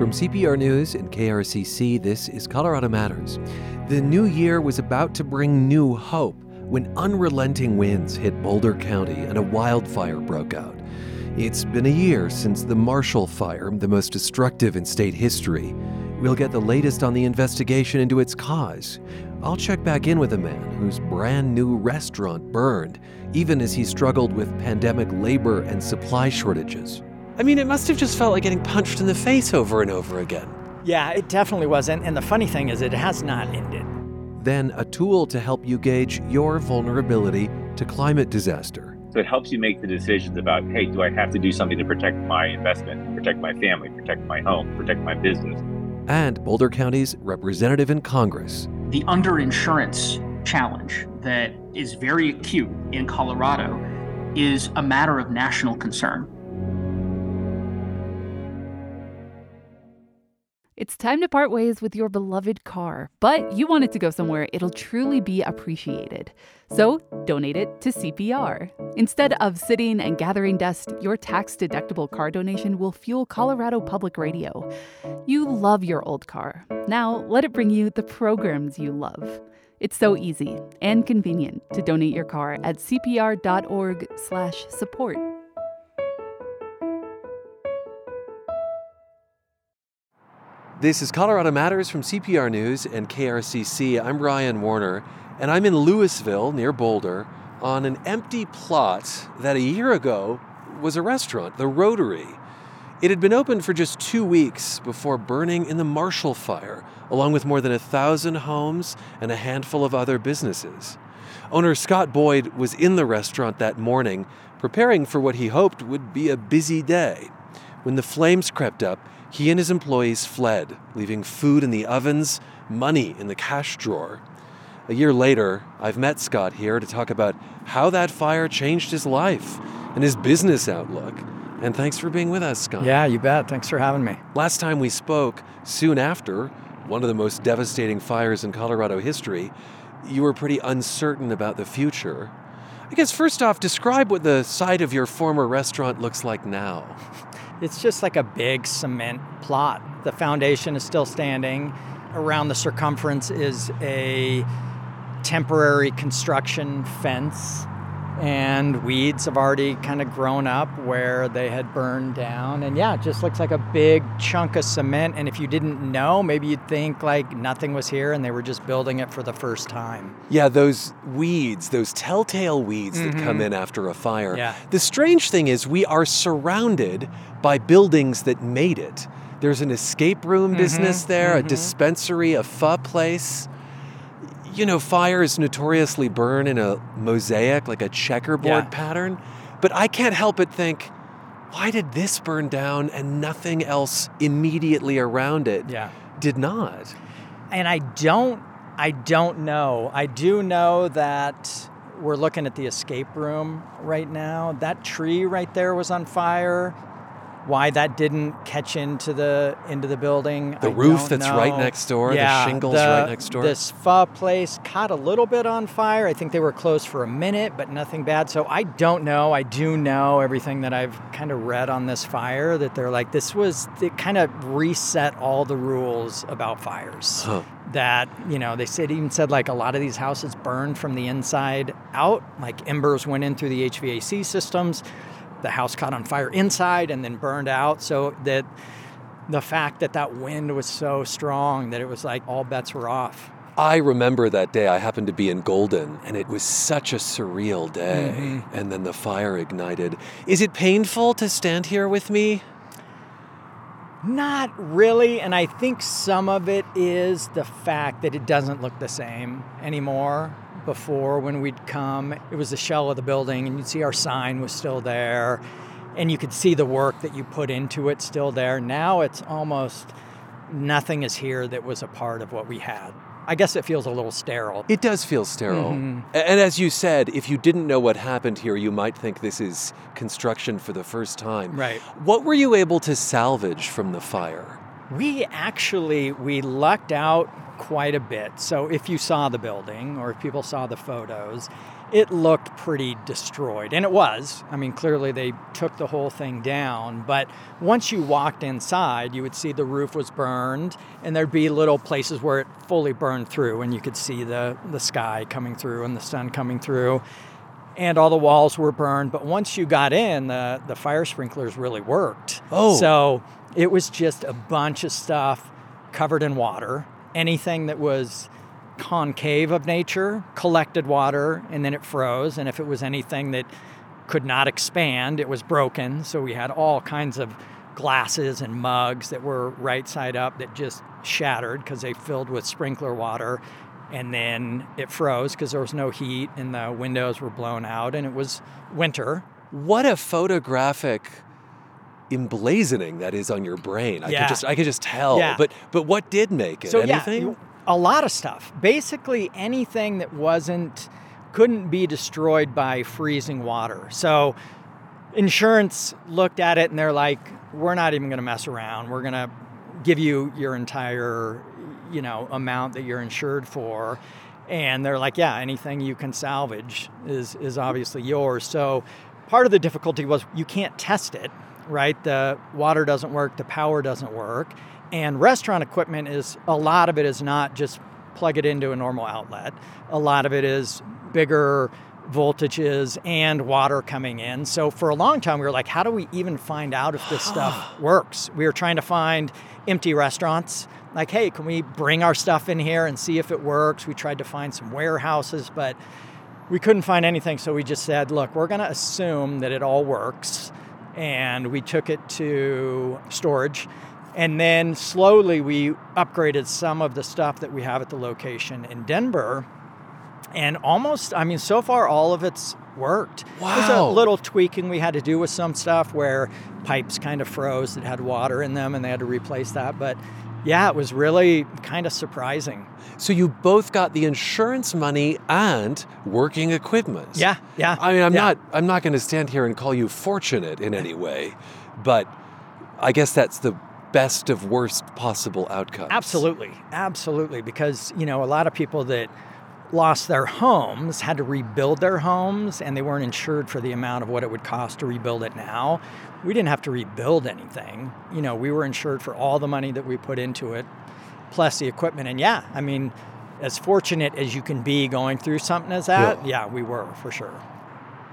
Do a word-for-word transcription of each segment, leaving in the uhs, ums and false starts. From C P R News and K R C C, this is Colorado Matters. The new year was about to bring new hope when unrelenting winds hit Boulder County and a wildfire broke out. It's been a year since the Marshall Fire, the most destructive in state history. We'll get the latest on the investigation into its cause. I'll check back in with a man whose brand new restaurant burned, even as he struggled with pandemic labor and supply shortages. I mean, it must have just felt like getting punched in the face over and over again. Yeah, it definitely was. And, and the funny thing is, it has not ended. Then a tool to help you gauge your vulnerability to climate disaster. So it helps you make the decisions about, hey, do I have to do something to protect my investment, protect my family, protect my home, protect my business? And Boulder County's representative in Congress. The underinsurance challenge that is very acute in Colorado is a matter of national concern. It's time to part ways with your beloved car, but you want it to go somewhere it'll truly be appreciated. So donate it to C P R. Instead of sitting and gathering dust, your tax-deductible car donation will fuel Colorado Public Radio. You love your old car. Now let it bring you the programs you love. It's so easy and convenient to donate your car at c p r dot org slash support. This is Colorado Matters from C P R News and K R C C. I'm Ryan Warner, and I'm in Louisville, near Boulder, on an empty plot that a year ago was a restaurant, The Rotary. It had been open for just two weeks before burning in the Marshall Fire, along with more than a thousand homes and a handful of other businesses. Owner Scott Boyd was in the restaurant that morning, preparing for what he hoped would be a busy day. When the flames crept up, he and his employees fled, leaving food in the ovens, money in the cash drawer. A year later, I've met Scott here to talk about how that fire changed his life and his business outlook. And thanks for being with us, Scott. Yeah, you bet. Thanks for having me. Last time we spoke, soon after one of the most devastating fires in Colorado history, you were pretty uncertain about the future. I guess first off, describe what the site of your former restaurant looks like now. It's just like a big cement plot. The foundation is still standing. Around the circumference is a temporary construction fence, and weeds have already kind of grown up where they had burned down. And yeah, it just looks like a big chunk of cement. And if you didn't know, maybe you'd think like nothing was here and they were just building it for the first time. Yeah, those weeds, those telltale weeds mm-hmm. that come in after a fire. Yeah. The strange thing is we are surrounded by buildings that made it. There's an escape room mm-hmm. business there, mm-hmm. a dispensary, a pho place. You know, fires notoriously burn in a mosaic, like a checkerboard yeah. pattern. But I can't help but think, why did this burn down and nothing else immediately around it yeah. did not? And I don't, I don't know. I do know that we're looking at the escape room right now. That tree right there was on fire. Why that didn't catch into the into the building. The I roof that's know. right next door, yeah, the shingles the, right next door. This pho place caught a little bit on fire. I think they were closed for a minute, but nothing bad. So I don't know. I do know everything that I've kind of read on this fire, that they're like, this was, it kind of reset all the rules about fires. Huh. That, you know, they said, even said like a lot of these houses burned from the inside out, like embers went in through the H V A C systems. The house caught on fire inside and then burned out. So that the fact that that wind was so strong that it was like all bets were off. I remember that day. I happened to be in Golden, and it was such a surreal day. Mm-hmm. And then the fire ignited. Is it painful to stand here with me? Not really. And I think some of it is the fact that it doesn't look the same anymore. Before, when we'd come, it was the shell of the building, and you'd see our sign was still there, and you could see the work that you put into it still there. Now it's almost nothing is here that was a part of what we had. I guess it feels a little sterile. It does feel sterile. Mm-hmm. And as you said, if you didn't know what happened here, you might think this is construction for the first time. Right. What were you able to salvage from the fire? We actually, we lucked out quite a bit. So if you saw the building or if people saw the photos, it looked pretty destroyed. And it was. I mean, clearly they took the whole thing down. But once you walked inside, you would see the roof was burned, and there'd be little places where it fully burned through, and you could see the, the sky coming through and the sun coming through. And all the walls were burned. But once you got in, the, the fire sprinklers really worked. Oh. So it was just a bunch of stuff covered in water. Anything that was concave of nature collected water, and then it froze. And if it was anything that could not expand, it was broken. So we had all kinds of glasses and mugs that were right side up that just shattered because they filled with sprinkler water. And then it froze because there was no heat and the windows were blown out, and it was winter. What a photographic emblazoning that is on your brain. I yeah. could just I could just tell. Yeah. But but what did make it? So, anything? Yeah, a lot of stuff. Basically anything that wasn't couldn't be destroyed by freezing water. So insurance looked at it and they're like, we're not even gonna mess around. We're gonna give you your entire, you know, amount that you're insured for. And they're like, yeah, anything you can salvage is is obviously yours. So part of the difficulty was you can't test it, right? The water doesn't work, the power doesn't work. And restaurant equipment is, a lot of it is not just plug it into a normal outlet. A lot of it is bigger voltages and water coming in. So for a long time, we were like, how do we even find out if this stuff works? We were trying to find empty restaurants. Like, hey, can we bring our stuff in here and see if it works? We tried to find some warehouses, but we couldn't find anything. So we just said, look, we're going to assume that it all works. And we took it to storage. And then slowly we upgraded some of the stuff that we have at the location in Denver. And almost, I mean, so far all of it's worked. Wow. There's a little tweaking we had to do with some stuff where pipes kind of froze that had water in them and they had to replace that. But yeah, it was really kind of surprising. So you both got the insurance money and working equipment. Yeah, yeah. I mean, I'm yeah. not I'm not going to stand here and call you fortunate in any way, but I guess that's the best of worst possible outcomes. Absolutely. Absolutely. Because, you know, a lot of people that lost their homes had to rebuild their homes, and they weren't insured for the amount of what it would cost to rebuild it now. We didn't have to rebuild anything. You know, we were insured for all the money that we put into it, plus the equipment. And yeah, I mean, as fortunate as you can be going through something as that, yeah, yeah we were for sure.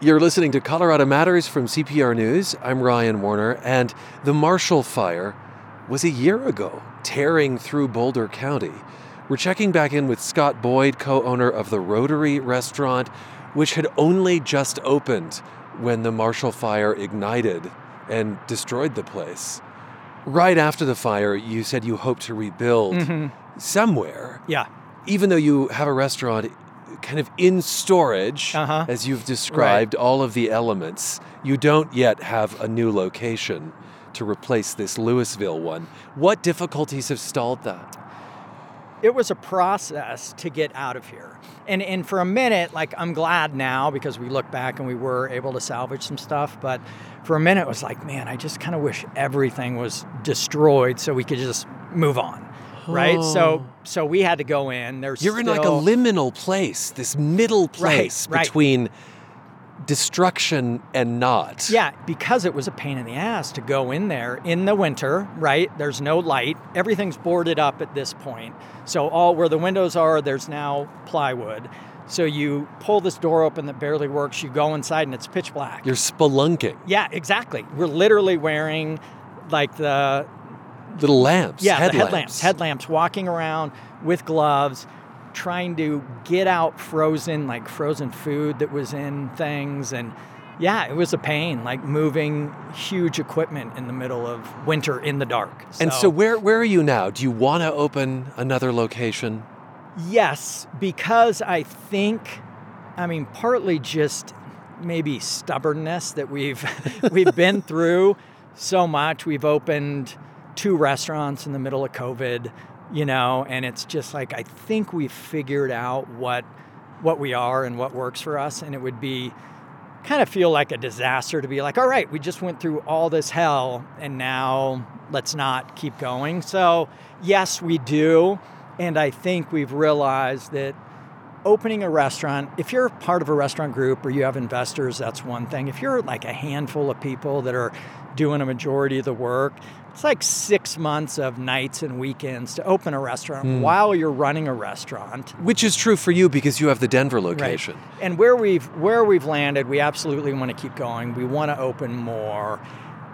You're listening to Colorado Matters from C P R News. I'm Ryan Warner, and the Marshall Fire was a year ago, tearing through Boulder County. We're checking back in with Scott Boyd, co-owner of the Rotary restaurant, which had only just opened when the Marshall Fire ignited and destroyed the place. Right after the fire, you said you hoped to rebuild mm-hmm. somewhere. Yeah. Even though you have a restaurant kind of in storage, uh-huh. as you've described, right. all of the elements, you don't yet have a new location to replace this Louisville one. What difficulties have stalled that? It was a process to get out of here. And and for a minute, like, I'm glad now because we look back and we were able to salvage some stuff. But for a minute, it was like, man, I just kind of wish everything was destroyed so we could just move on, right? Oh. So so we had to go in. There's You're still... in like a liminal place, this middle place right, between... Right. destruction and not. Yeah, because it was a pain in the ass to go in there in the winter, right? There's no light. Everything's boarded up at this point. So all where the windows are, there's now plywood. So you pull this door open that barely works. You go inside and it's pitch black. You're spelunking. Yeah, exactly. We're literally wearing like the... Little lamps. Yeah, headlamps. headlamps. Headlamps, walking around with gloves, trying to get out frozen, like frozen food that was in things. And yeah, it was a pain, like moving huge equipment in the middle of winter in the dark. So, and so where where are you now? Do you want to open another location? Yes, because I think, I mean, partly just maybe stubbornness that we've we've been through so much. We've opened two restaurants in the middle of COVID. You know, and it's just like, I think we've figured out what what we are and what works for us. And it would be kind of feel like a disaster to be like, all right, we just went through all this hell and now let's not keep going. So yes, we do. And I think we've realized that opening a restaurant, if you're part of a restaurant group or you have investors, that's one thing. If you're like a handful of people that are doing a majority of the work, it's like six months of nights and weekends to open a restaurant mm. while you're running a restaurant. Which is true for you because you have the Denver location. Right. And where we've where we've landed, we absolutely want to keep going. We want to open more.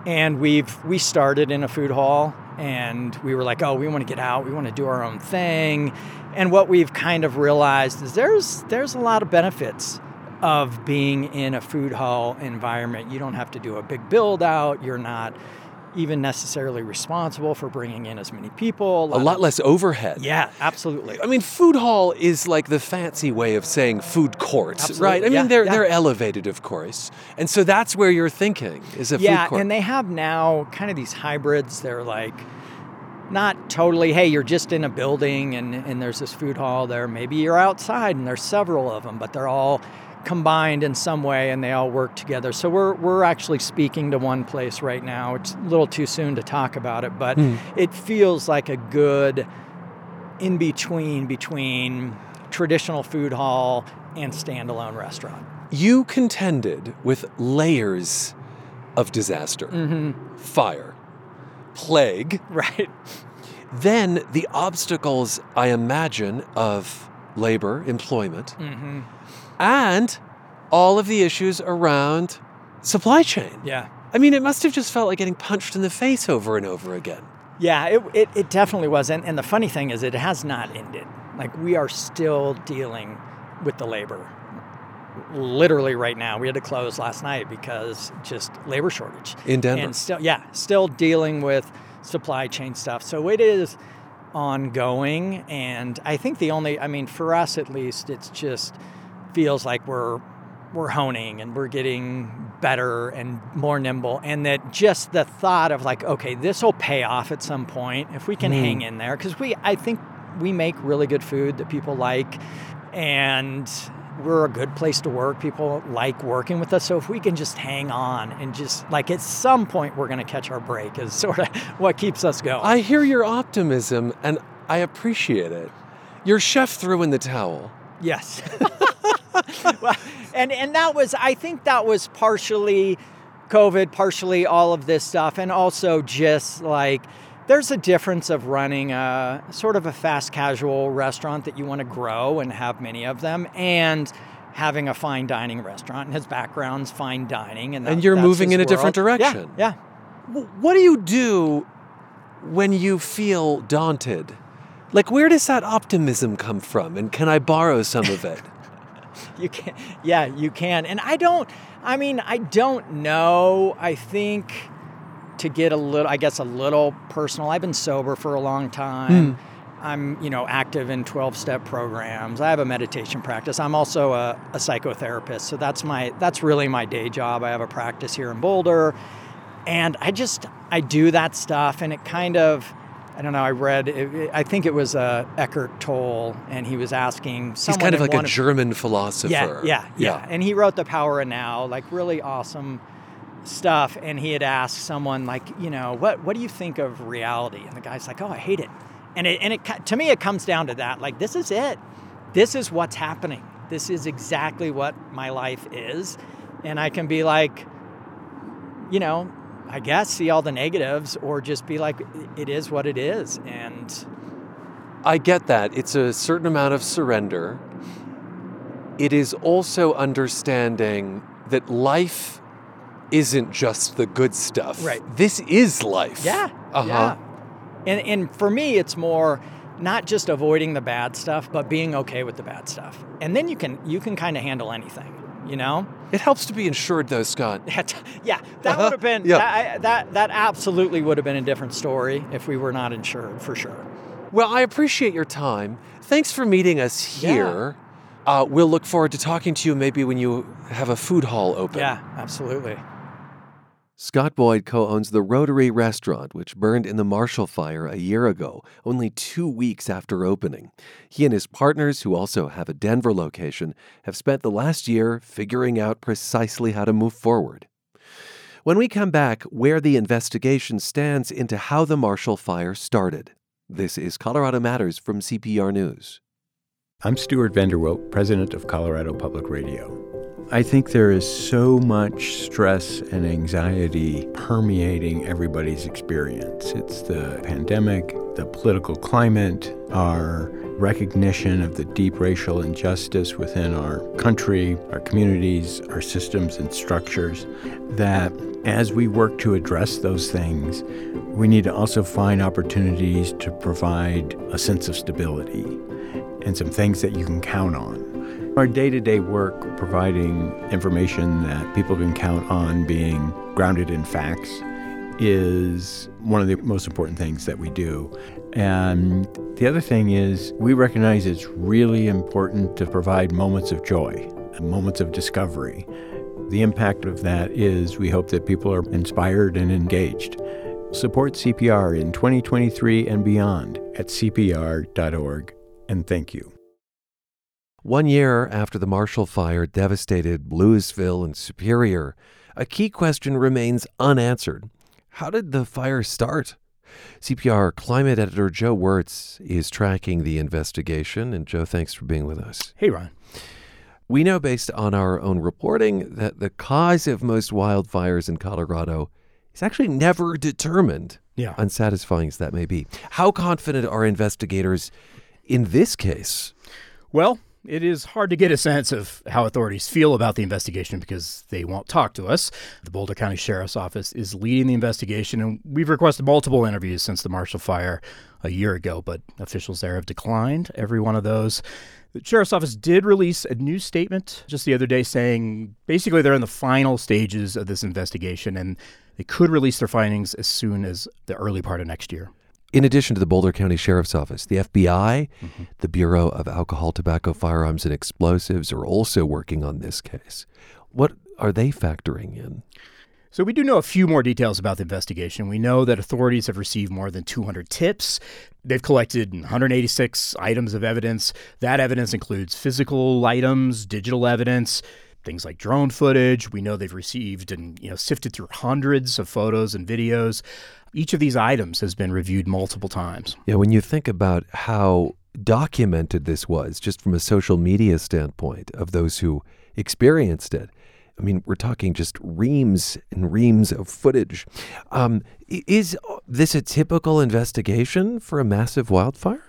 And we've we started in a food hall, and we were like, oh, we want to get out. We want to do our own thing. And what we've kind of realized is there's there's a lot of benefits of being in a food hall environment. You don't have to do a big build out. You're not even necessarily responsible for bringing in as many people. A lot, a lot of, less overhead. Yeah, absolutely. I mean, food hall is like the fancy way of saying food court, absolutely. Right? I yeah, mean, they're yeah. they're elevated, of course. And so that's where you're thinking is a yeah, food court. Yeah, and they have now kind of these hybrids. They're like not totally, hey, you're just in a building and, and there's this food hall there. Maybe you're outside and there's several of them, but they're all combined in some way, and they all work together. So we're we're actually speaking to one place right now. It's a little too soon to talk about it, but mm. it feels like a good in-between between traditional food hall and standalone restaurant. You contended with layers of disaster. Mm-hmm. Fire, plague. Right. Then the obstacles, I imagine, of labor, employment. Mm-hmm. And all of the issues around supply chain. Yeah. I mean, it must have just felt like getting punched in the face over and over again. Yeah, it it, it definitely was. And, and the funny thing is it has not ended. Like, we are still dealing with the labor. Literally right now. We had to close last night because just labor shortage. In Denver. And still, yeah, still dealing with supply chain stuff. So it is ongoing. And I think the only, I mean, for us at least, it's just feels like we're we're honing and we're getting better and more nimble, and that just the thought of like, okay, this will pay off at some point if we can mm. hang in there, because we I think we make really good food that people like, and we're a good place to work. People like working with us, so if we can just hang on and just like at some point we're going to catch our break is sort of what keeps us going. I hear your optimism and I appreciate it. Your chef threw in the towel. Yes. Well, and, and that was, I think that was partially COVID, partially all of this stuff. And also just like, there's a difference of running a sort of a fast casual restaurant that you want to grow and have many of them, and having a fine dining restaurant. And his background's fine dining. And, that, and you're moving in world. A different direction. Yeah, yeah. What do you do when you feel daunted? Like, where does that optimism come from? And can I borrow some of it? You can, yeah, you can. And I don't, I mean, I don't know. I think to get a little, I guess a little personal, I've been sober for a long time. Mm. I'm, you know, active in twelve-step programs. I have a meditation practice. I'm also a, a psychotherapist. So that's my, that's really my day job. I have a practice here in Boulder. And I just, I do that stuff. And it kind of, I don't know, I read, it, I think it was uh, Eckhart Tolle, and he was asking someone. He's kind of like a German of, philosopher. Yeah, yeah, yeah, yeah. And he wrote The Power of Now, like really awesome stuff. And he had asked someone like, you know, what what do you think of reality? And the guy's like, oh, I hate it. And it, and it to me, it comes down to that. Like, this is it. This is what's happening. This is exactly what my life is. And I can be like, you know, I guess see all the negatives, or just be like, it is what it is. And I get that. It's a certain amount of surrender. It is also understanding that life isn't just the good stuff. Right. This is life. Yeah. Uh-huh. Yeah. And and for me, it's more not just avoiding the bad stuff, but being okay with the bad stuff. And then you can you can kind of handle anything. You know, it helps to be insured, though, Scott. Yeah, that would have been yeah. that, that. That absolutely would have been a different story if we were not insured, for sure. Well, I appreciate your time. Thanks for meeting us here. Yeah. Uh, we'll look forward to talking to you maybe when you have a food hall open. Yeah, absolutely. Scott Boyd co-owns the Rotary restaurant, which burned in the Marshall Fire a year ago, only two weeks after opening. He and his partners, who also have a Denver location, have spent the last year figuring out precisely how to move forward. When we come back, where the investigation stands into how the Marshall Fire started. This is Colorado Matters from C P R News. I'm Stuart Vanderwilt, president of Colorado Public Radio. I think there is so much stress and anxiety permeating everybody's experience. It's the pandemic, the political climate, our recognition of the deep racial injustice within our country, our communities, our systems and structures, that as we work to address those things, we need to also find opportunities to provide a sense of stability and some things that you can count on. Our day-to-day work providing information that people can count on being grounded in facts is one of the most important things that we do. And the other thing is we recognize it's really important to provide moments of joy, moments of discovery. The impact of that is we hope that people are inspired and engaged. Support C P R in twenty twenty-three and beyond at C P R dot org. And thank you. One year after the Marshall Fire devastated Louisville and Superior, a key question remains unanswered. How did the fire start? C P R climate editor Joe Wertz is tracking the investigation. And Joe, thanks for being with us. Hey, Ryan. We know based on our own reporting that the cause of most wildfires in Colorado is actually never determined, yeah. unsatisfying as that may be. How confident are investigators in this case? Well, it is hard to get a sense of how authorities feel about the investigation because they won't talk to us. The Boulder County Sheriff's Office is leading the investigation, and we've requested multiple interviews since the Marshall Fire a year ago, but officials there have declined every one of those. The Sheriff's Office did release a new statement just the other day saying basically they're in the final stages of this investigation, and they could release their findings as soon as the early part of next year. In addition to the Boulder County Sheriff's Office, the F B I, mm-hmm. the Bureau of Alcohol, Tobacco, Firearms, and Explosives are also working on this case. What are they factoring in? So we do know a few more details about the investigation. We know that authorities have received more than two hundred tips. They've collected one hundred eighty-six items of evidence. That evidence includes physical items, digital evidence, things like drone footage. We know they've received and, you know, sifted through hundreds of photos and videos. Each of these items has been reviewed multiple times. Yeah, when you think about how documented this was, just from a social media standpoint of those who experienced it, I mean, we're talking just reams and reams of footage. Um, is this a typical investigation for a massive wildfire?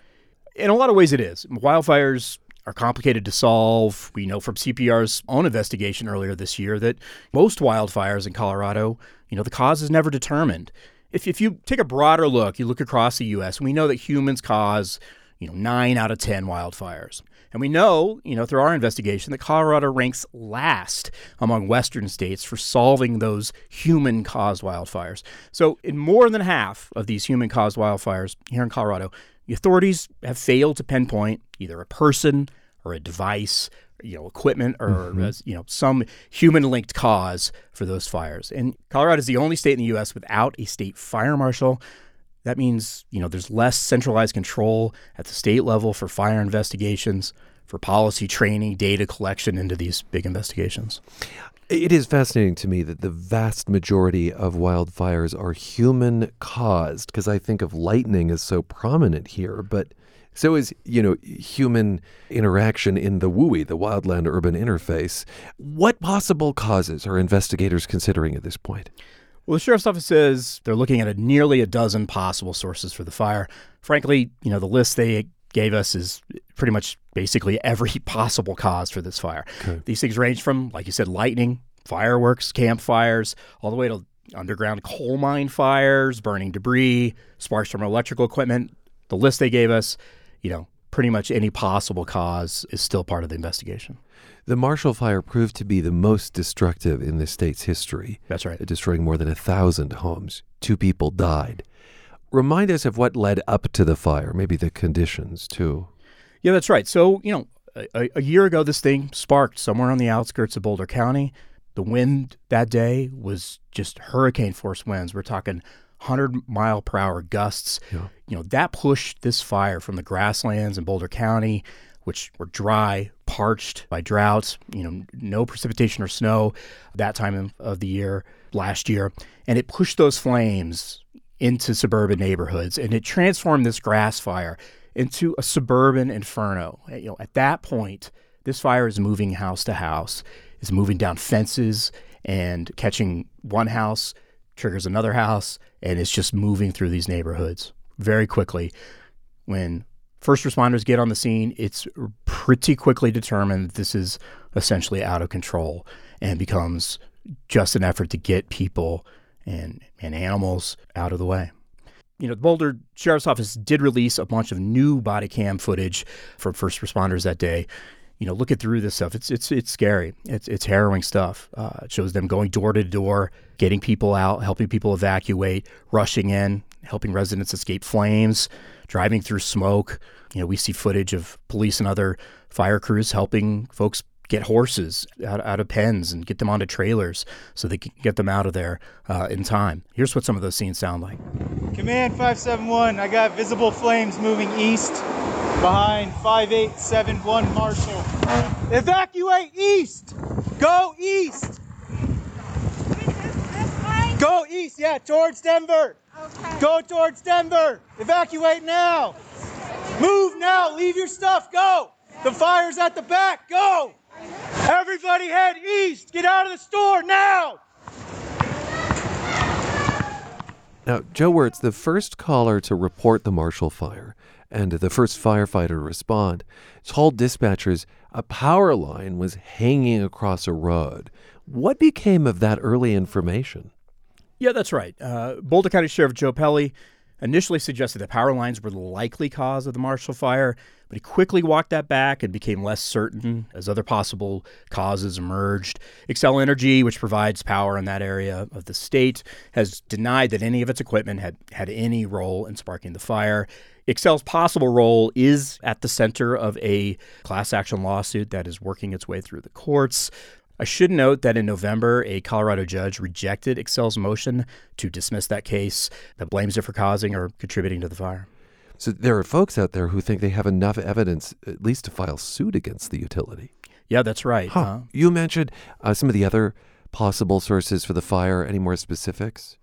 In a lot of ways it is. Wildfires are complicated to solve. We know from C P R's own investigation earlier this year that most wildfires in Colorado, you know, the cause is never determined. If if you take a broader look, you look across the U S, we know that humans cause, you know, nine out of ten wildfires. And we know, you know, through our investigation that Colorado ranks last among Western states for solving those human-caused wildfires. So in more than half of these human-caused wildfires here in Colorado, the authorities have failed to pinpoint either a person or a device, you know, equipment or, mm-hmm. you know, some human-linked cause for those fires. And Colorado is the only state in the U S without a state fire marshal. That means, you know, there's less centralized control at the state level for fire investigations, for policy training, data collection into these big investigations. It is fascinating to me that the vast majority of wildfires are human-caused, because I think of lightning as so prominent here, but so is, you know, human interaction in the W U I, the wildland-urban interface. What possible causes are investigators considering at this point? Well, the Sheriff's Office says they're looking at a nearly a dozen possible sources for the fire. Frankly, you know, the list they gave us is pretty much basically every possible cause for this fire. Okay. These things range from, like you said, lightning, fireworks, campfires, all the way to underground coal mine fires, burning debris, sparks from electrical equipment. The list they gave us, you know, pretty much any possible cause is still part of the investigation. The Marshall Fire proved to be the most destructive in the state's history. That's right. Destroying more than a thousand homes. Two people died. Remind us of what led up to the fire, maybe the conditions, too. Yeah, that's right. So, you know, a, a year ago, this thing sparked somewhere on the outskirts of Boulder County. The wind that day was just hurricane force winds. We're talking one hundred mile per hour gusts. Yeah. You know, that pushed this fire from the grasslands in Boulder County, which were dry, parched by droughts, you know, no precipitation or snow that time of the year last year. And it pushed those flames into suburban neighborhoods, and it transformed this grass fire into a suburban inferno. You know, at that point, this fire is moving house to house, is moving down fences and catching one house, triggers another house, and it's just moving through these neighborhoods very quickly. When first responders get on the scene, it's pretty quickly determined that this is essentially out of control and becomes just an effort to get people and, and animals out of the way. You know, the Boulder Sheriff's Office did release a bunch of new body cam footage from first responders that day. You know, looking through this stuff, it's it's it's scary. It's it's harrowing stuff. Uh, it shows them going door to door, getting people out, helping people evacuate, rushing in, helping residents escape flames, driving through smoke. You know, we see footage of police and other fire crews helping folks get horses out, out of pens and get them onto trailers so they can get them out of there uh, in time. Here's what some of those scenes sound like. Command five seven one, I got visible flames moving east behind five eight seven one Marshall. Evacuate east! Go east! Go east, yeah, towards Denver! Okay. Go towards Denver! Evacuate now! Move now! Leave your stuff! Go! The fire's at the back! Go! Everybody head east! Get out of the store now! Now, Joe Wertz, the first caller to report the Marshall Fire and the first firefighter to respond, told dispatchers a power line was hanging across a road. What became of that early information? Yeah, that's right. Uh, Boulder County Sheriff Joe Pelley initially suggested that power lines were the likely cause of the Marshall Fire, but he quickly walked that back and became less certain as other possible causes emerged. Xcel Energy, which provides power in that area of the state, has denied that any of its equipment had, had any role in sparking the fire. Xcel's possible role is at the center of a class action lawsuit that is working its way through the courts. I should note that in November, a Colorado judge rejected Xcel's motion to dismiss that case that blames it for causing or contributing to the fire. So there are folks out there who think they have enough evidence at least to file suit against the utility. Yeah, that's right. Huh. Uh, you mentioned uh, some of the other possible sources for the fire. Any more specifics?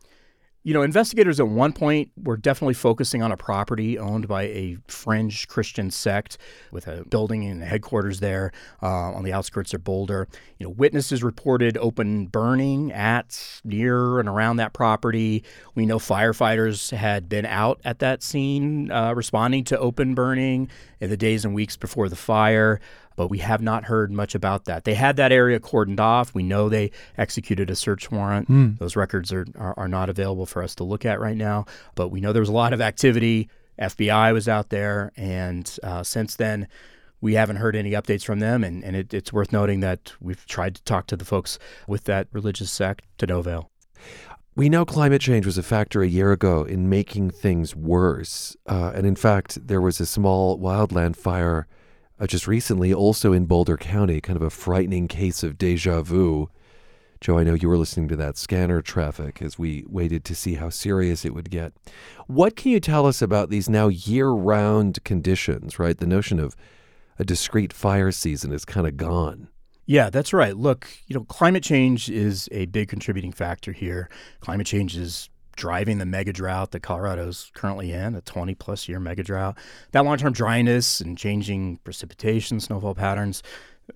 You know, investigators at one point were definitely focusing on a property owned by a fringe Christian sect with a building and headquarters there uh, on the outskirts of Boulder. You know, witnesses reported open burning at, near, and around that property. We know firefighters had been out at that scene uh, responding to open burning in the days and weeks before the fire. But we have not heard much about that. They had that area cordoned off. We know they executed a search warrant. Mm. Those records are, are are not available for us to look at right now. But we know there was a lot of activity. F B I was out there. And uh, since then, we haven't heard any updates from them. And, and it, it's worth noting that we've tried to talk to the folks with that religious sect to no avail. We know climate change was a factor a year ago in making things worse. Uh, and in fact, there was a small wildland fire Uh, just recently, also in Boulder County, kind of a frightening case of deja vu. Joe, I know you were listening to that scanner traffic as we waited to see how serious it would get. What can you tell us about these now year-round conditions, right? The notion of a discrete fire season is kind of gone. Yeah, that's right. Look, you know, climate change is a big contributing factor here. Climate change is driving the mega drought that Colorado's currently in, a twenty-plus year mega drought. That long-term dryness and changing precipitation, snowfall patterns,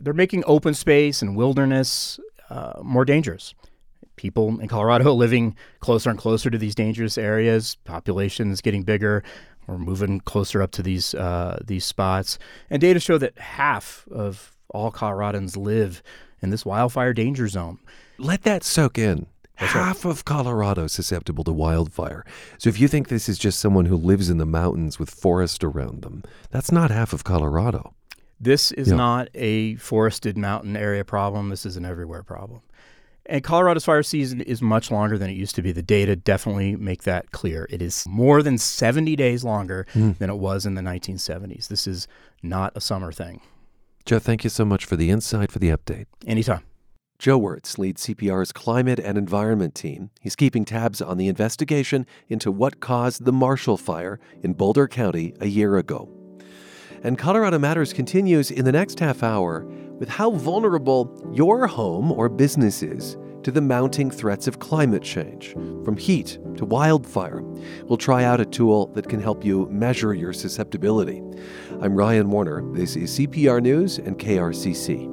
they're making open space and wilderness uh, more dangerous. People in Colorado are living closer and closer to these dangerous areas. Population is getting bigger. We're moving closer up to these uh, these spots. And data show that half of all Coloradans live in this wildfire danger zone. Let that soak in. That's half right. Of Colorado is susceptible to wildfire. So if you think this is just someone who lives in the mountains with forest around them, that's not half of Colorado. This is yeah. not a forested mountain area problem. This is an everywhere problem. And Colorado's fire season is much longer than it used to be. The data definitely make that clear. It is more than seventy days longer mm. than it was in the nineteen seventies. This is not a summer thing. Joe, thank you so much for the insight, for the update. Anytime. Joe Wertz leads C P R's Climate and Environment team. He's keeping tabs on the investigation into what caused the Marshall Fire in Boulder County a year ago. And Colorado Matters continues in the next half hour with how vulnerable your home or business is to the mounting threats of climate change, from heat to wildfire. We'll try out a tool that can help you measure your susceptibility. I'm Ryan Warner. This is C P R News and K R C C.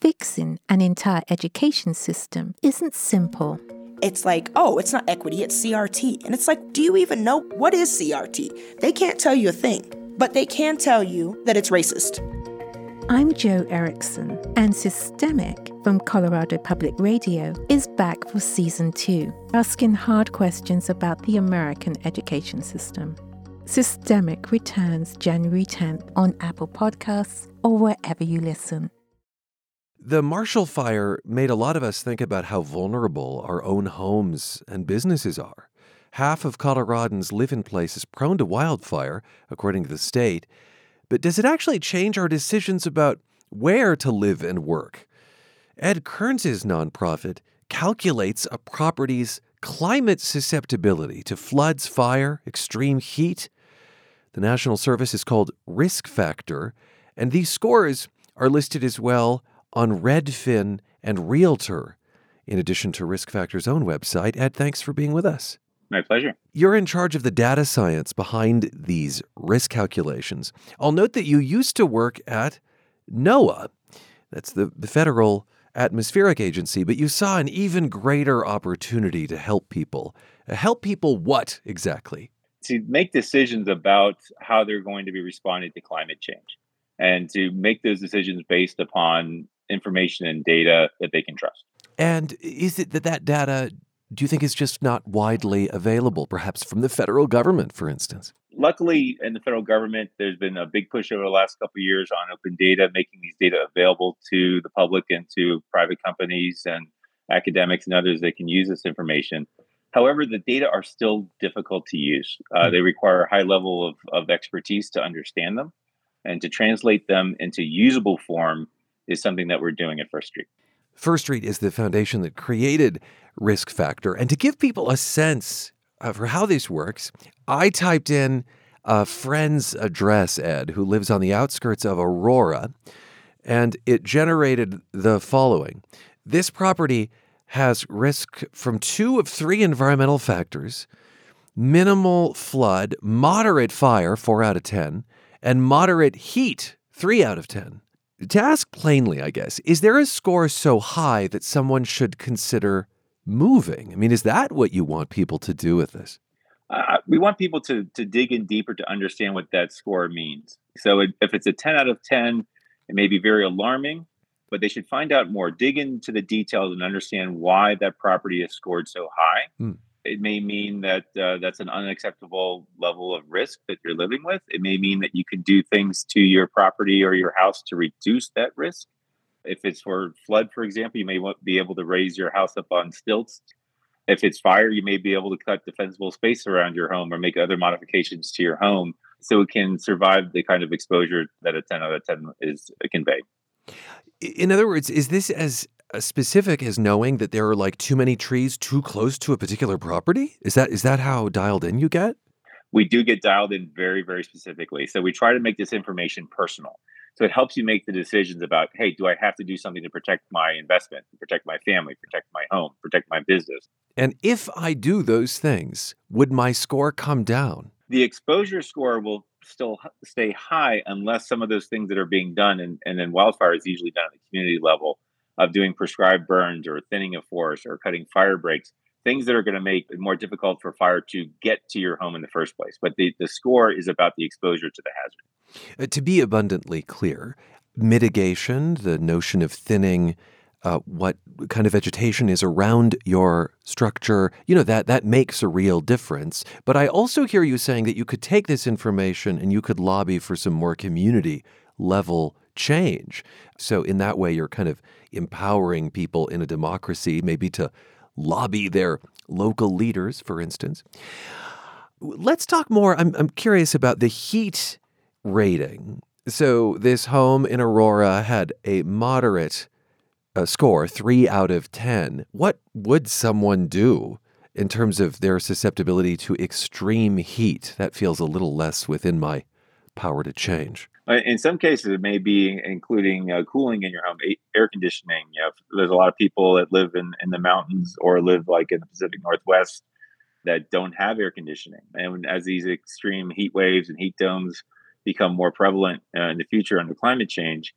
Fixing an entire education system isn't simple. It's like, oh, it's not equity, it's C R T. And it's like, do you even know what is C R T? They can't tell you a thing, but they can tell you that it's racist. I'm Jo Erickson, and Systemic from Colorado Public Radio is back for Season two, asking hard questions about the American education system. Systemic returns January tenth on Apple Podcasts or wherever you listen. The Marshall Fire made a lot of us think about how vulnerable our own homes and businesses are. Half of Coloradans live in places prone to wildfire, according to the state. But does it actually change our decisions about where to live and work? Ed Kearns' nonprofit calculates a property's climate susceptibility to floods, fire, extreme heat. The national service is called Risk Factor, and these scores are listed as well on Redfin and Realtor, in addition to Risk Factor's own website. Ed, thanks for being with us. My pleasure. You're in charge of the data science behind these risk calculations. I'll note that you used to work at NOAA. That's the, the Federal Atmospheric Agency. But you saw an even greater opportunity to help people. Help people what exactly? To make decisions about how they're going to be responding to climate change. And to make those decisions based upon information and data that they can trust. And is it that that data... do you think it's just not widely available, perhaps from the federal government, for instance? Luckily, in the federal government, there's been a big push over the last couple of years on open data, making these data available to the public and to private companies and academics and others that can use this information. However, the data are still difficult to use. Uh, they require a high level of, of expertise to understand them, and to translate them into usable form is something that we're doing at First Street. First Street is the foundation that created Risk Factor. And to give people a sense for how this works, I typed in a friend's address, Ed, who lives on the outskirts of Aurora, and it generated the following. This property has risk from two of three environmental factors: minimal flood, moderate fire, four out of ten, and moderate heat, three out of ten. To ask plainly, I guess, is there a score so high that someone should consider moving? I mean, is that what you want people to do with this? Uh, we want people to to dig in deeper to understand what that score means. So it, if it's a ten out of ten, it may be very alarming, but they should find out more, dig into the details and understand why that property is scored so high. Hmm. It may mean that uh, that's an unacceptable level of risk that you're living with. It may mean that you can do things to your property or your house to reduce that risk. If it's for flood, for example, you may want, be able to raise your house up on stilts. If it's fire, you may be able to cut defensible space around your home or make other modifications to your home so it can survive the kind of exposure that a ten out of ten is conveyed. In other words, is this as specific as knowing that there are like too many trees too close to a particular property? Is that is that how dialed in you get? We do get dialed in very, very specifically. So we try to make this information personal. So it helps you make the decisions about, hey, do I have to do something to protect my investment, protect my family, protect my home, protect my business? And if I do those things, would my score come down? The exposure score will still stay high unless some of those things that are being done, and, and then wildfire is usually done at the community level, of doing prescribed burns or thinning of forests or cutting fire breaks, things that are going to make it more difficult for fire to get to your home in the first place. But the, the score is about the exposure to the hazard. Uh, to be abundantly clear, mitigation, the notion of thinning, uh, what kind of vegetation is around your structure, you know, that, that makes a real difference. But I also hear you saying that you could take this information and you could lobby for some more community level change. So in that way, you're kind of empowering people in a democracy, maybe to lobby their local leaders, for instance. Let's talk more. I'm, I'm curious about the heat rating. So this home in Aurora had a moderate uh, score, three out of ten. What would someone do in terms of their susceptibility to extreme heat? That feels a little less within my power to change. In some cases, it may be including uh, cooling in your home, air conditioning. You know, there's a lot of people that live in, in the mountains or live like in the Pacific Northwest that don't have air conditioning. And as these extreme heat waves and heat domes become more prevalent uh, in the future under climate change,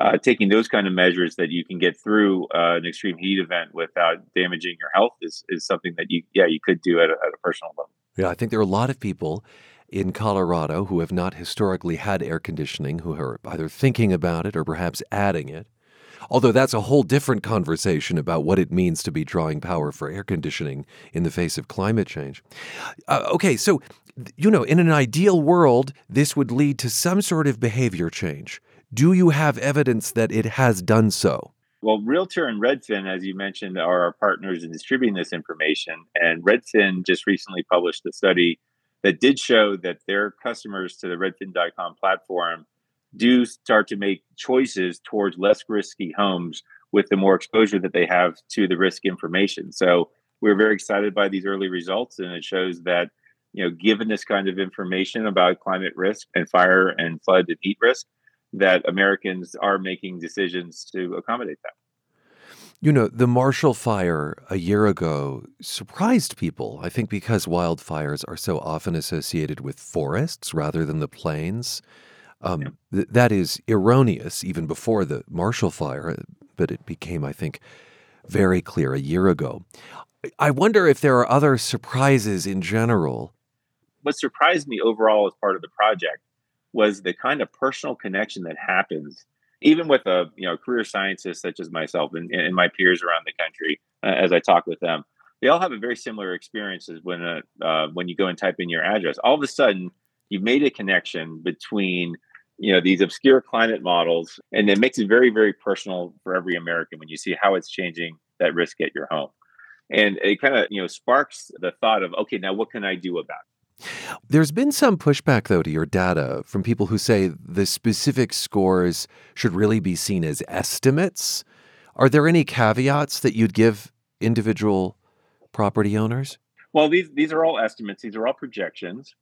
uh, taking those kind of measures that you can get through uh, an extreme heat event without damaging your health is, is something that you, yeah, you could do at a, at a personal level. Yeah, I think there are a lot of people in Colorado who have not historically had air conditioning, who are either thinking about it or perhaps adding it. Although that's a whole different conversation about what it means to be drawing power for air conditioning in the face of climate change. Uh, okay, so, you know, in an ideal world, this would lead to some sort of behavior change. Do you have evidence that it has done so? Well, Realtor and Redfin, as you mentioned, are our partners in distributing this information. And Redfin just recently published a study that did show that their customers to the redfin dot com platform do start to make choices towards less risky homes with the more exposure that they have to the risk information. So we're very excited by these early results. And it shows that, you know, given this kind of information about climate risk and fire and flood and heat risk, that Americans are making decisions to accommodate that. You know, the Marshall Fire a year ago surprised people, I think, because wildfires are so often associated with forests rather than the plains. Um, th- that is erroneous even before the Marshall Fire, but it became, I think, very clear a year ago. I wonder if there are other surprises in general. What surprised me overall as part of the project was the kind of personal connection that happens, even with a you know career scientist such as myself and, and my peers around the country. Uh, as I talk with them, they all have a very similar experience as when a, uh, when you go and type in your address. All of a sudden, you've made a connection between you know these obscure climate models, and it makes it very, very personal for every American when you see how it's changing that risk at your home. And it kind of you know sparks the thought of, okay, now what can I do about it? There's been some pushback, though, to your data from people who say the specific scores should really be seen as estimates. Are there any caveats that you'd give individual property owners? Well, these these are all estimates. These are all projections,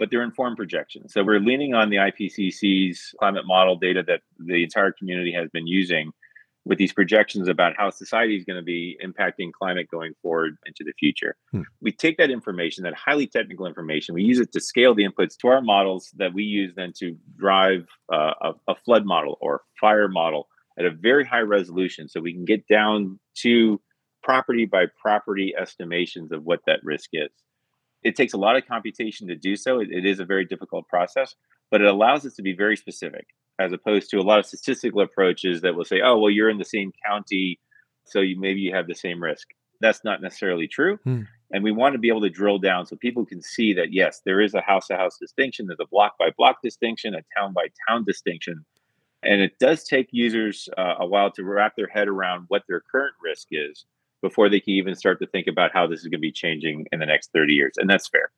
but they're informed projections. So we're leaning on the I P C C's climate model data that the entire community has been using with these projections about how society is going to be impacting climate going forward into the future. Hmm. We take that information, that highly technical information, we use it to scale the inputs to our models that we use then to drive uh, a, a flood model or a fire model at a very high resolution so we can get down to property by property estimations of what that risk is. It takes a lot of computation to do so. It, it is a very difficult process, but it allows us to be very specific, as opposed to a lot of statistical approaches that will say, oh, well, you're in the same county, so you maybe you have the same risk. That's not necessarily true. Mm. And we want to be able to drill down so people can see that, yes, there is a house-to-house distinction, there's a block-by-block distinction, a town-by-town distinction. And it does take users uh, a while to wrap their head around what their current risk is before they can even start to think about how this is going to be changing in the next thirty years. And that's fair.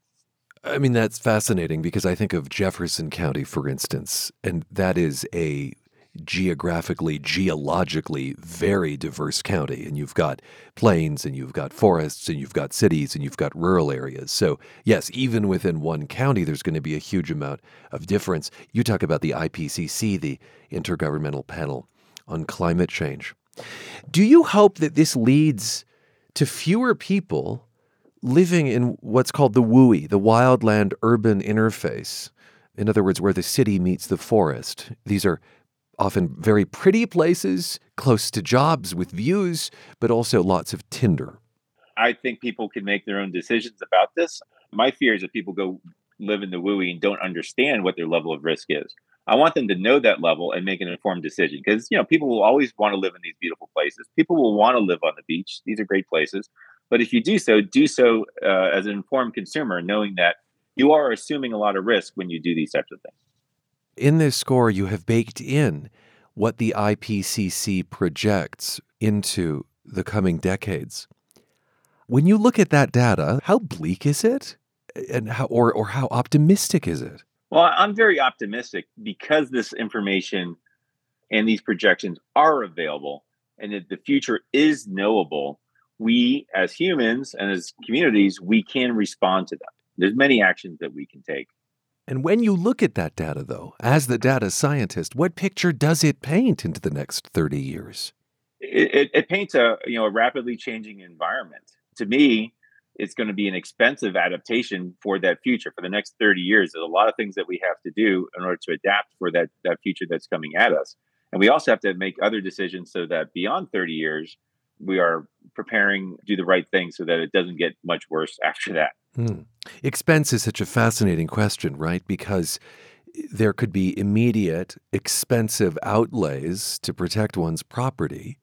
I mean, that's fascinating because I think of Jefferson County, for instance, and that is a geographically, geologically very diverse county. And you've got plains and you've got forests and you've got cities and you've got rural areas. So, yes, even within one county, there's going to be a huge amount of difference. You talk about the I P C C, the Intergovernmental Panel on Climate Change. Do you hope that this leads to fewer people living in what's called the W U I, the wildland-urban interface, in other words, where the city meets the forest? These are often very pretty places, close to jobs with views, but also lots of tinder. I think people can make their own decisions about this. My fear is that people go live in the W U I and don't understand what their level of risk is. I want them to know that level and make an informed decision because, you know, people will always want to live in these beautiful places. People will want to live on the beach. These are great places. But if you do so, do so uh, as an informed consumer, knowing that you are assuming a lot of risk when you do these types of things. In this score, you have baked in what the I P C C projects into the coming decades. When you look at that data, how bleak is it? and how or, or how optimistic is it? Well, I'm very optimistic because this information and these projections are available and that the future is knowable. We, as humans and as communities, we can respond to them. There's many actions that we can take. And when you look at that data, though, as the data scientist, what picture does it paint into the next thirty years? It, it, it paints a, you know, a rapidly changing environment. To me, it's going to be an expensive adaptation for that future. For the next thirty years, there's a lot of things that we have to do in order to adapt for that, that future that's coming at us. And we also have to make other decisions so that beyond thirty years, we are preparing to do the right thing so that it doesn't get much worse after that. Hmm. Expense is such a fascinating question, right? Because there could be immediate, expensive outlays to protect one's property,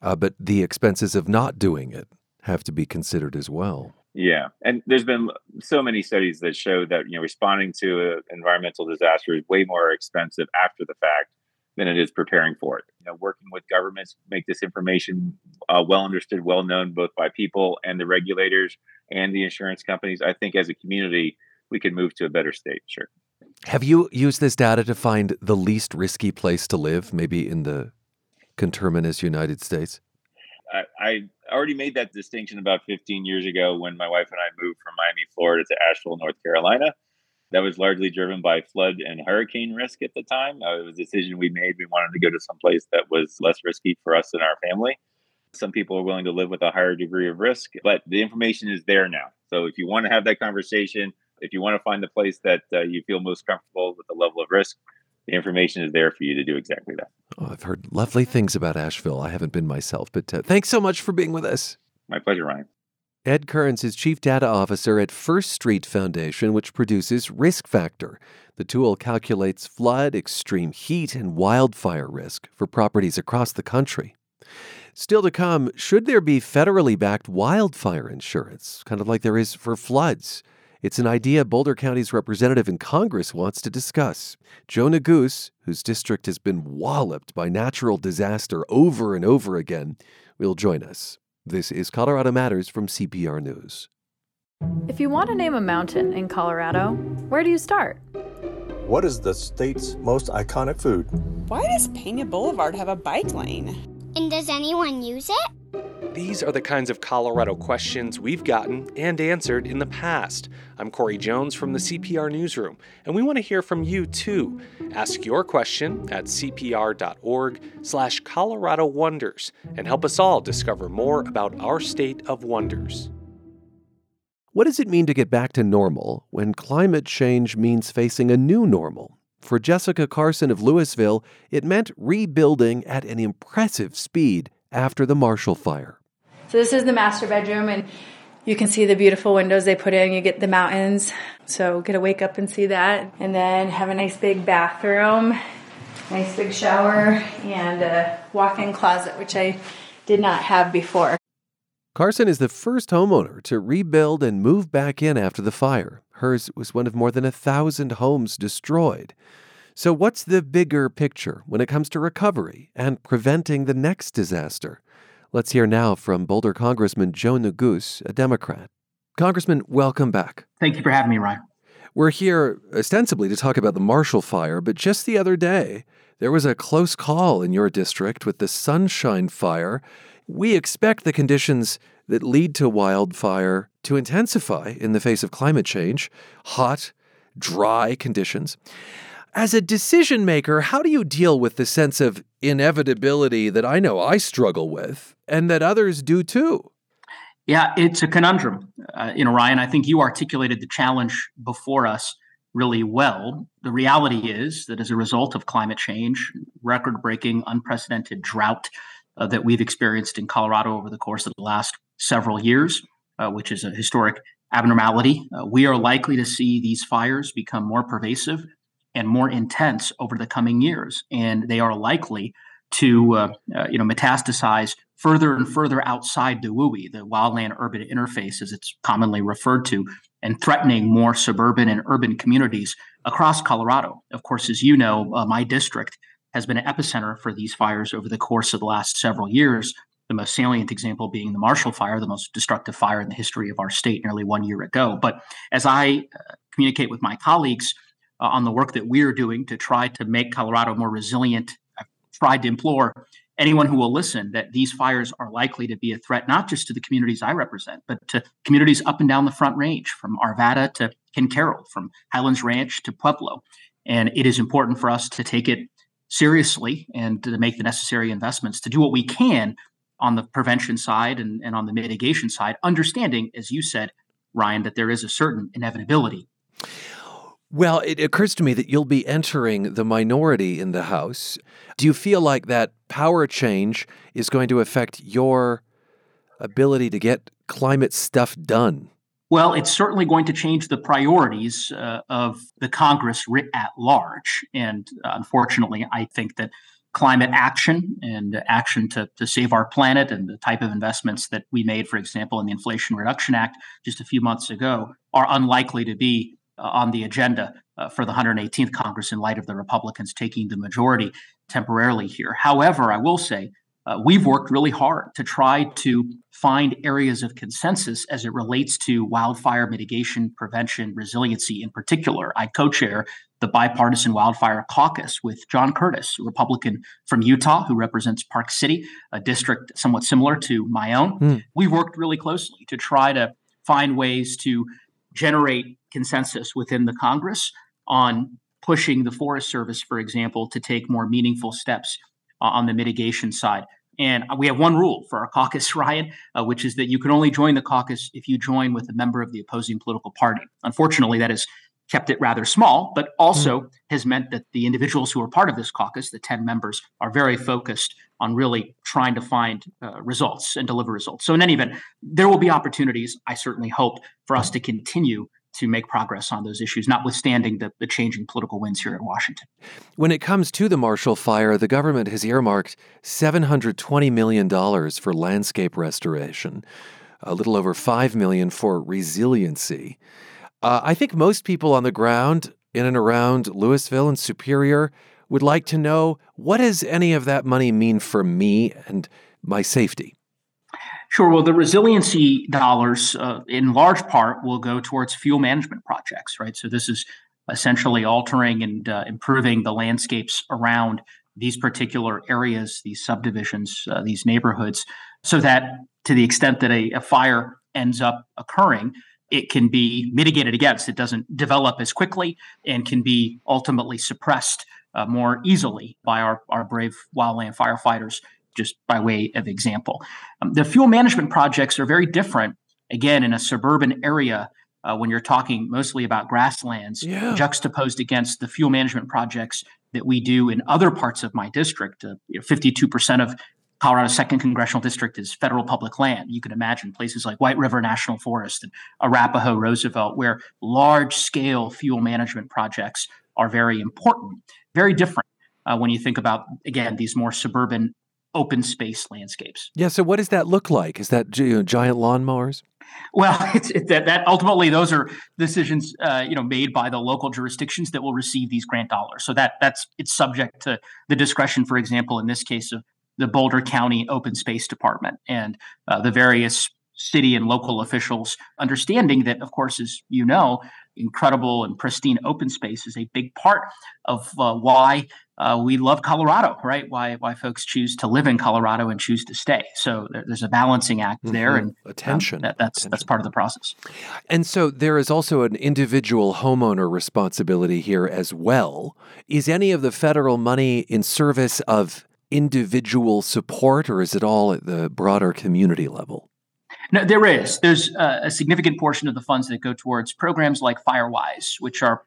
uh, but the expenses of not doing it have to be considered as well. Yeah. And there's been so many studies that show that, you know, responding to an environmental disaster is way more expensive after the fact than it is preparing for it. You know, working with governments make this information uh, well understood, well known, both by people and the regulators and the insurance companies. I think as a community, we can move to a better state. Sure. Have you used this data to find the least risky place to live, maybe in the conterminous United States? I, I already made that distinction about fifteen years ago when my wife and I moved from Miami, Florida to Asheville, North Carolina. That was largely driven by flood and hurricane risk at the time. Uh, it was a decision we made. We wanted to go to some place that was less risky for us and our family. Some people are willing to live with a higher degree of risk, but the information is there now. So if you want to have that conversation, if you want to find the place that uh, you feel most comfortable with the level of risk, the information is there for you to do exactly that. Oh, I've heard lovely things about Asheville. I haven't been myself, but uh, thanks so much for being with us. My pleasure, Ryan. Ed Kearns is Chief Data Officer at First Street Foundation, which produces Risk Factor. The tool calculates flood, extreme heat, and wildfire risk for properties across the country. Still to come, should there be federally backed wildfire insurance, kind of like there is for floods? It's an idea Boulder County's representative in Congress wants to discuss. Joe Neguse, whose district has been walloped by natural disaster over and over again, will join us. This is Colorado Matters from C P R News. If you want to name a mountain in Colorado, where do you start? What is the state's most iconic food? Why does Peña Boulevard have a bike lane? And does anyone use it? These are the kinds of Colorado questions we've gotten and answered in the past. I'm Corey Jones from the C P R Newsroom, and we want to hear from you, too. Ask your question at cpr.org slash Colorado Wonders and help us all discover more about our state of wonders. What does it mean to get back to normal when climate change means facing a new normal? For Jessica Carson of Louisville, it meant rebuilding at an impressive speed after the Marshall Fire. So this is the master bedroom, and you can see the beautiful windows they put in. You get the mountains. So get to wake up and see that. And then have a nice big bathroom, nice big shower, and a walk-in closet, which I did not have before. Carson is the first homeowner to rebuild and move back in after the fire. Hers was one of more than a thousand homes destroyed. So what's the bigger picture when it comes to recovery and preventing the next disaster? Let's hear now from Boulder Congressman Joe Neguse, a Democrat. Congressman, welcome back. Thank you for having me, Ryan. We're here ostensibly to talk about the Marshall Fire, but just the other day, there was a close call in your district with the Sunshine Fire. We expect the conditions that lead to wildfire to intensify in the face of climate change, hot, dry conditions. As a decision maker, how do you deal with the sense of inevitability that I know I struggle with and that others do too? Yeah, it's a conundrum. Uh, you know, Ryan, I think you articulated the challenge before us really well. The reality is that as a result of climate change, record-breaking, unprecedented drought uh, that we've experienced in Colorado over the course of the last several years, uh, which is a historic abnormality, uh, we are likely to see these fires become more pervasive and more intense over the coming years, and they are likely to, uh, uh, you know, metastasize further and further outside the W U I, the wildland-urban interface, as it's commonly referred to, and threatening more suburban and urban communities across Colorado. Of course, as you know, uh, my district has been an epicenter for these fires over the course of the last several years. The most salient example being the Marshall Fire, the most destructive fire in the history of our state, nearly one year ago. But as I uh, communicate with my colleagues Uh, on the work that we're doing to try to make Colorado more resilient, I've tried to implore anyone who will listen that these fires are likely to be a threat, not just to the communities I represent, but to communities up and down the Front Range, from Arvada to Ken Carroll, from Highlands Ranch to Pueblo. And it is important for us to take it seriously and to make the necessary investments to do what we can on the prevention side and, and on the mitigation side, understanding, as you said, Ryan, that there is a certain inevitability. Well, it occurs to me that you'll be entering the minority in the House. Do you feel like that power change is going to affect your ability to get climate stuff done? Well, it's certainly going to change the priorities uh, of the Congress writ at large. And uh, unfortunately, I think that climate action and action to, to save our planet and the type of investments that we made, for example, in the Inflation Reduction Act just a few months ago, are unlikely to be uh, on the agenda uh, for the one hundred eighteenth Congress in light of the Republicans taking the majority temporarily here. However, I will say uh, we've worked really hard to try to find areas of consensus as it relates to wildfire mitigation, prevention, resiliency in particular. I co-chair the Bipartisan Wildfire Caucus with John Curtis, a Republican from Utah who represents Park City, a district somewhat similar to my own. Mm. We've worked really closely to try to find ways to generate consensus within the Congress on pushing the Forest Service, for example, to take more meaningful steps uh, on the mitigation side. And we have one rule for our caucus, Ryan, uh, which is that you can only join the caucus if you join with a member of the opposing political party. Unfortunately, that is kept it rather small, but also mm. has meant that the individuals who are part of this caucus, the ten members, are very focused on really trying to find uh, results and deliver results. So in any event, there will be opportunities, I certainly hope, for us to continue to make progress on those issues, notwithstanding the, the changing political winds here in Washington. When it comes to the Marshall Fire, the government has earmarked seven hundred twenty million dollars for landscape restoration, a little over five million dollars for resiliency. Uh, I think most people on the ground in and around Louisville and Superior would like to know, what does any of that money mean for me and my safety? Sure. Well, the resiliency dollars uh, in large part will go towards fuel management projects, right? So this is essentially altering and uh, improving the landscapes around these particular areas, these subdivisions, uh, these neighborhoods, so that to the extent that a, a fire ends up occurring, it can be mitigated against. It doesn't develop as quickly and can be ultimately suppressed uh, more easily by our, our brave wildland firefighters, just by way of example. Um, the fuel management projects are very different, again, in a suburban area uh, when you're talking mostly about grasslands, yeah. juxtaposed against the fuel management projects that we do in other parts of my district. Uh, you know, fifty-two percent of Colorado's second Congressional District is federal public land. You can imagine places like White River National Forest and Arapahoe Roosevelt, where large-scale fuel management projects are very important, very different uh, when you think about, again, these more suburban open space landscapes. Yeah, so what does that look like? Is that, you know, giant lawnmowers? Well, it's, it's that, that ultimately those are decisions, uh, you know, made by the local jurisdictions that will receive these grant dollars. So that that's it's subject to the discretion, for example, in this case of the Boulder County Open Space Department and uh, the various city and local officials, understanding that, of course, as you know, incredible and pristine open space is a big part of uh, why uh, we love Colorado, right? Why why folks choose to live in Colorado and choose to stay. So there, there's a balancing act there, mm-hmm. and attention. Um, that, that's attention. That's part of the process. And so there is also an individual homeowner responsibility here as well. Is any of the federal money in service of individual support, or is it all at the broader community level? No, there is. There's uh, a significant portion of the funds that go towards programs like Firewise, which are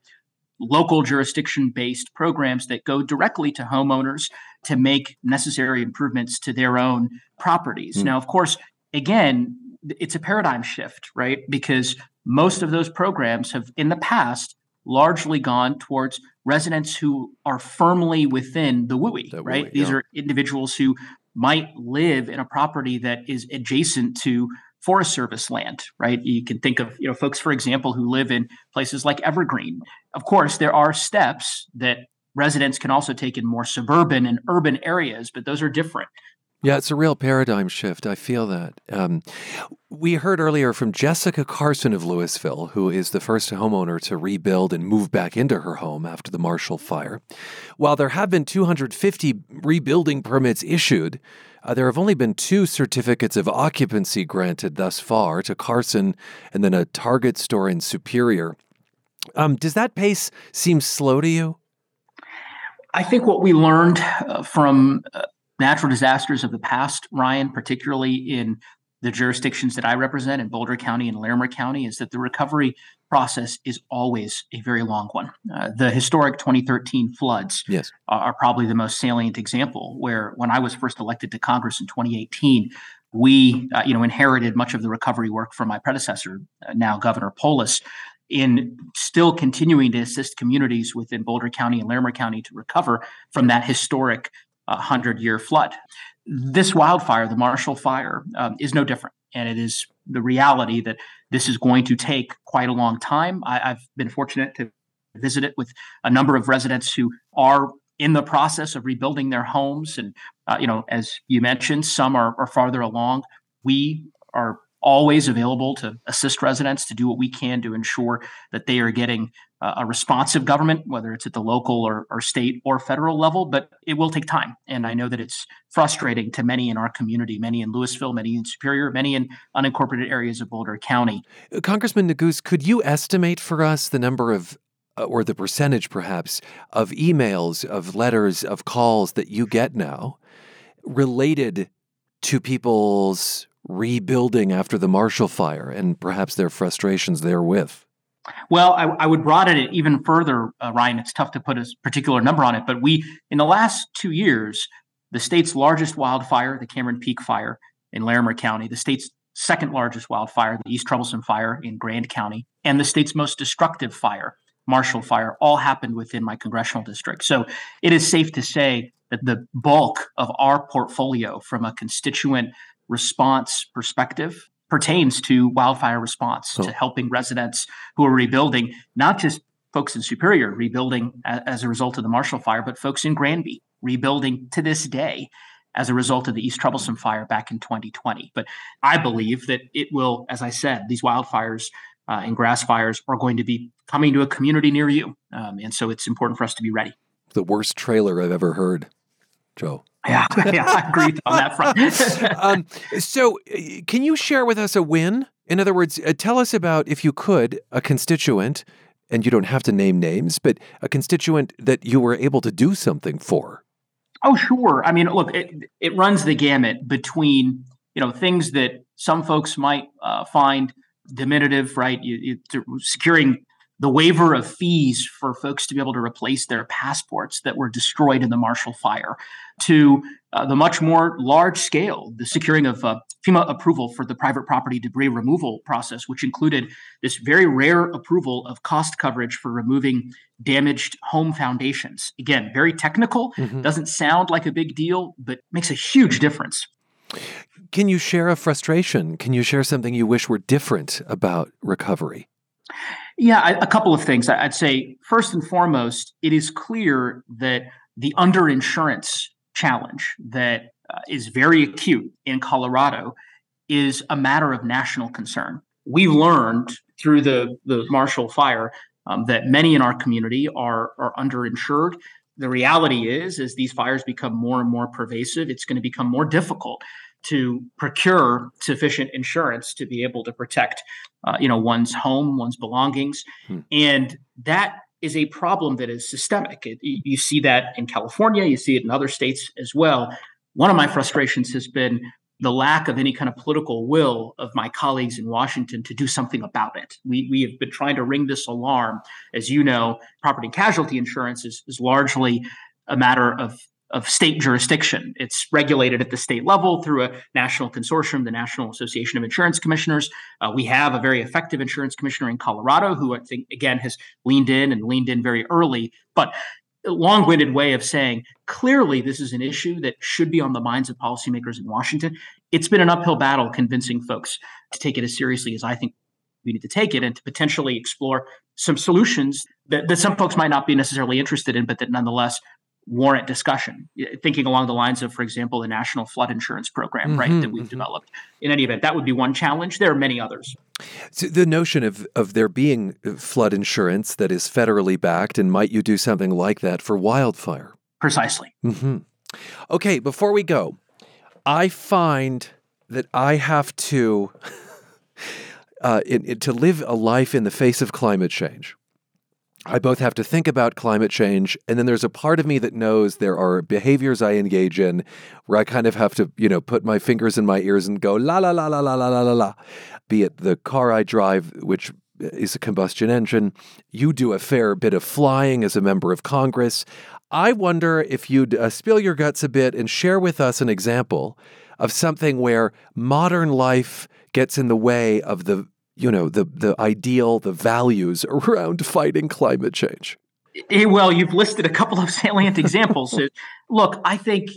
local jurisdiction-based programs that go directly to homeowners to make necessary improvements to their own properties. Mm. Now, of course, again, it's a paradigm shift, right? Because most of those programs have, in the past, largely gone towards residents who are firmly within the W U I, the right? W U I, These yeah. are individuals who might live in a property that is adjacent to Forest Service land, right? You can think of, you know, folks, for example, who live in places like Evergreen. Of course, there are steps that residents can also take in more suburban and urban areas, but those are different. Yeah, it's a real paradigm shift. I feel that. Um, we heard earlier from Jessica Carson of Louisville, who is the first homeowner to rebuild and move back into her home after the Marshall Fire. While there have been two hundred fifty rebuilding permits issued, uh, there have only been two certificates of occupancy granted thus far, to Carson and then a Target store in Superior. Um, does that pace seem slow to you? I think what we learned uh, from uh, natural disasters of the past, Ryan, particularly in the jurisdictions that I represent in Boulder County and Larimer County, is that the recovery process is always a very long one. Uh, the historic twenty thirteen floods yes. are, are probably the most salient example, where when I was first elected to Congress in twenty eighteen, we uh, you know, inherited much of the recovery work from my predecessor, uh, now Governor Polis, in still continuing to assist communities within Boulder County and Larimer County to recover from that historic hundred-year flood. This wildfire, the Marshall Fire, um, is no different. And it is the reality that this is going to take quite a long time. I, I've been fortunate to visit it with a number of residents who are in the process of rebuilding their homes. And, uh, you know, as you mentioned, some are, are farther along. We are always available to assist residents, to do what we can to ensure that they are getting uh, a responsive government, whether it's at the local or, or state or federal level, but it will take time. And I know that it's frustrating to many in our community, many in Louisville, many in Superior, many in unincorporated areas of Boulder County. Congressman Neguse, could you estimate for us the number of, uh, or the percentage perhaps, of emails, of letters, of calls that you get now related to people's rebuilding after the Marshall Fire and perhaps their frustrations therewith? Well, I, I would broaden it even further, uh, Ryan. It's tough to put a particular number on it, but we, in the last two years, the state's largest wildfire, the Cameron Peak Fire in Larimer County, the state's second largest wildfire, the East Troublesome Fire in Grand County, and the state's most destructive fire, Marshall Fire, all happened within my congressional district. So it is safe to say that the bulk of our portfolio from a constituent response perspective pertains to wildfire response, oh. to helping residents who are rebuilding, not just folks in Superior rebuilding as a result of the Marshall Fire, but folks in Granby rebuilding to this day as a result of the East Troublesome Fire back in twenty twenty. But I believe that it will, as I said, these wildfires uh, and grass fires are going to be coming to a community near you. Um, and so it's important for us to be ready. The worst trailer I've ever heard, Joe. yeah, yeah, I agree on that front. um, so can you share with us a win? In other words, uh, tell us about, if you could, a constituent, and you don't have to name names, but a constituent that you were able to do something for. Oh, sure. I mean, look, it, it runs the gamut between, you know, things that some folks might uh, find diminutive, right? You, you, securing the waiver of fees for folks to be able to replace their passports that were destroyed in the Marshall Fire, to uh, the much more large scale, the securing of uh, FEMA approval for the private property debris removal process, which included this very rare approval of cost coverage for removing damaged home foundations. Again, very technical, mm-hmm. doesn't sound like a big deal, but makes a huge difference. Can you share a frustration? Can you share something you wish were different about recovery? Yeah, a couple of things. I'd say, first and foremost, it is clear that the underinsurance challenge that uh, is very acute in Colorado is a matter of national concern. We've learned through the, the Marshall Fire um, that many in our community are, are underinsured. The reality is, as these fires become more and more pervasive, it's going to become more difficult to procure sufficient insurance to be able to protect, uh, you know, one's home, one's belongings. Hmm. And that is a problem that is systemic. It, you see that in California, you see it in other states as well. One of my frustrations has been the lack of any kind of political will of my colleagues in Washington to do something about it. We we have been trying to ring this alarm. As you know, property and casualty insurance is, is largely a matter of of state jurisdiction. It's regulated at the state level through a national consortium, the National Association of Insurance Commissioners. Uh, we have a very effective insurance commissioner in Colorado who I think, again, has leaned in and leaned in very early. But a long-winded way of saying, clearly, this is an issue that should be on the minds of policymakers in Washington. It's been an uphill battle convincing folks to take it as seriously as I think we need to take it, and to potentially explore some solutions that, that some folks might not be necessarily interested in, but that nonetheless warrant discussion, thinking along the lines of, for example, the National Flood Insurance Program, mm-hmm, right, that we've mm-hmm. developed. In any event, that would be one challenge. There are many others. So the notion of, of there being flood insurance that is federally backed, and might you do something like that for wildfire? Precisely. Mm-hmm. Okay, before we go, I find that I have to, uh, in, in, to live a life in the face of climate change, I both have to think about climate change, and then there's a part of me that knows there are behaviors I engage in where I kind of have to, you know, put my fingers in my ears and go, la, la, la, la, la, la, la, la, be it the car I drive, which is a combustion engine. You do a fair bit of flying as a member of Congress. I wonder if you'd uh, spill your guts a bit and share with us an example of something where modern life gets in the way of the you know, the the ideal, the values around fighting climate change? Well, you've listed a couple of salient examples. Look, I think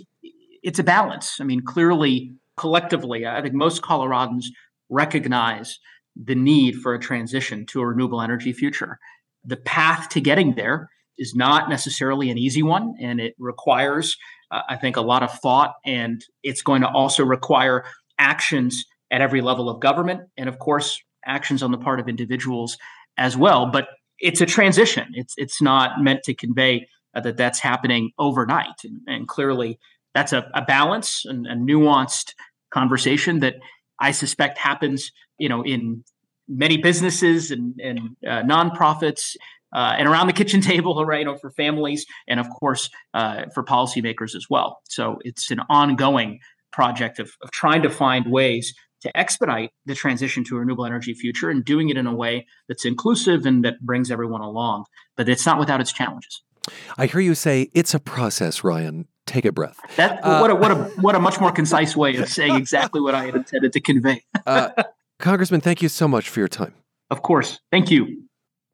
it's a balance. I mean, clearly, collectively, I think most Coloradans recognize the need for a transition to a renewable energy future. The path to getting there is not necessarily an easy one, and it requires, uh, I think, a lot of thought, and it's going to also require actions at every level of government, and of course, actions on the part of individuals as well. But it's a transition. It's it's not meant to convey uh, that that's happening overnight. And, and clearly, that's a, a balance and a nuanced conversation that I suspect happens, you know, in many businesses and, and uh, nonprofits uh, and around the kitchen table, right, you know, for families and, of course, uh, for policymakers as well. So it's an ongoing project of, of trying to find ways to expedite the transition to a renewable energy future and doing it in a way that's inclusive and that brings everyone along. But it's not without its challenges. I hear you say it's a process, Ryan. Take a breath. That, uh, what, a, what, a, what a much more concise way of saying exactly what I had intended to convey. uh, Congressman, thank you so much for your time. Of course. Thank you.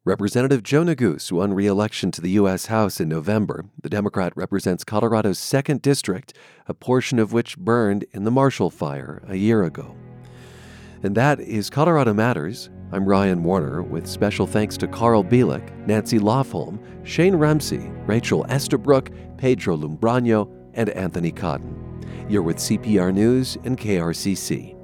Representative Joe Neguse won re-election to the U S House in November. The Democrat represents Colorado's second district, a portion of which burned in the Marshall Fire a year ago. And that is Colorado Matters. I'm Ryan Warner, with special thanks to Carl Bielek, Nancy Lofholm, Shane Ramsey, Rachel Estabrook, Pedro Lumbrano, and Anthony Cotton. You're with C P R News and K R C C.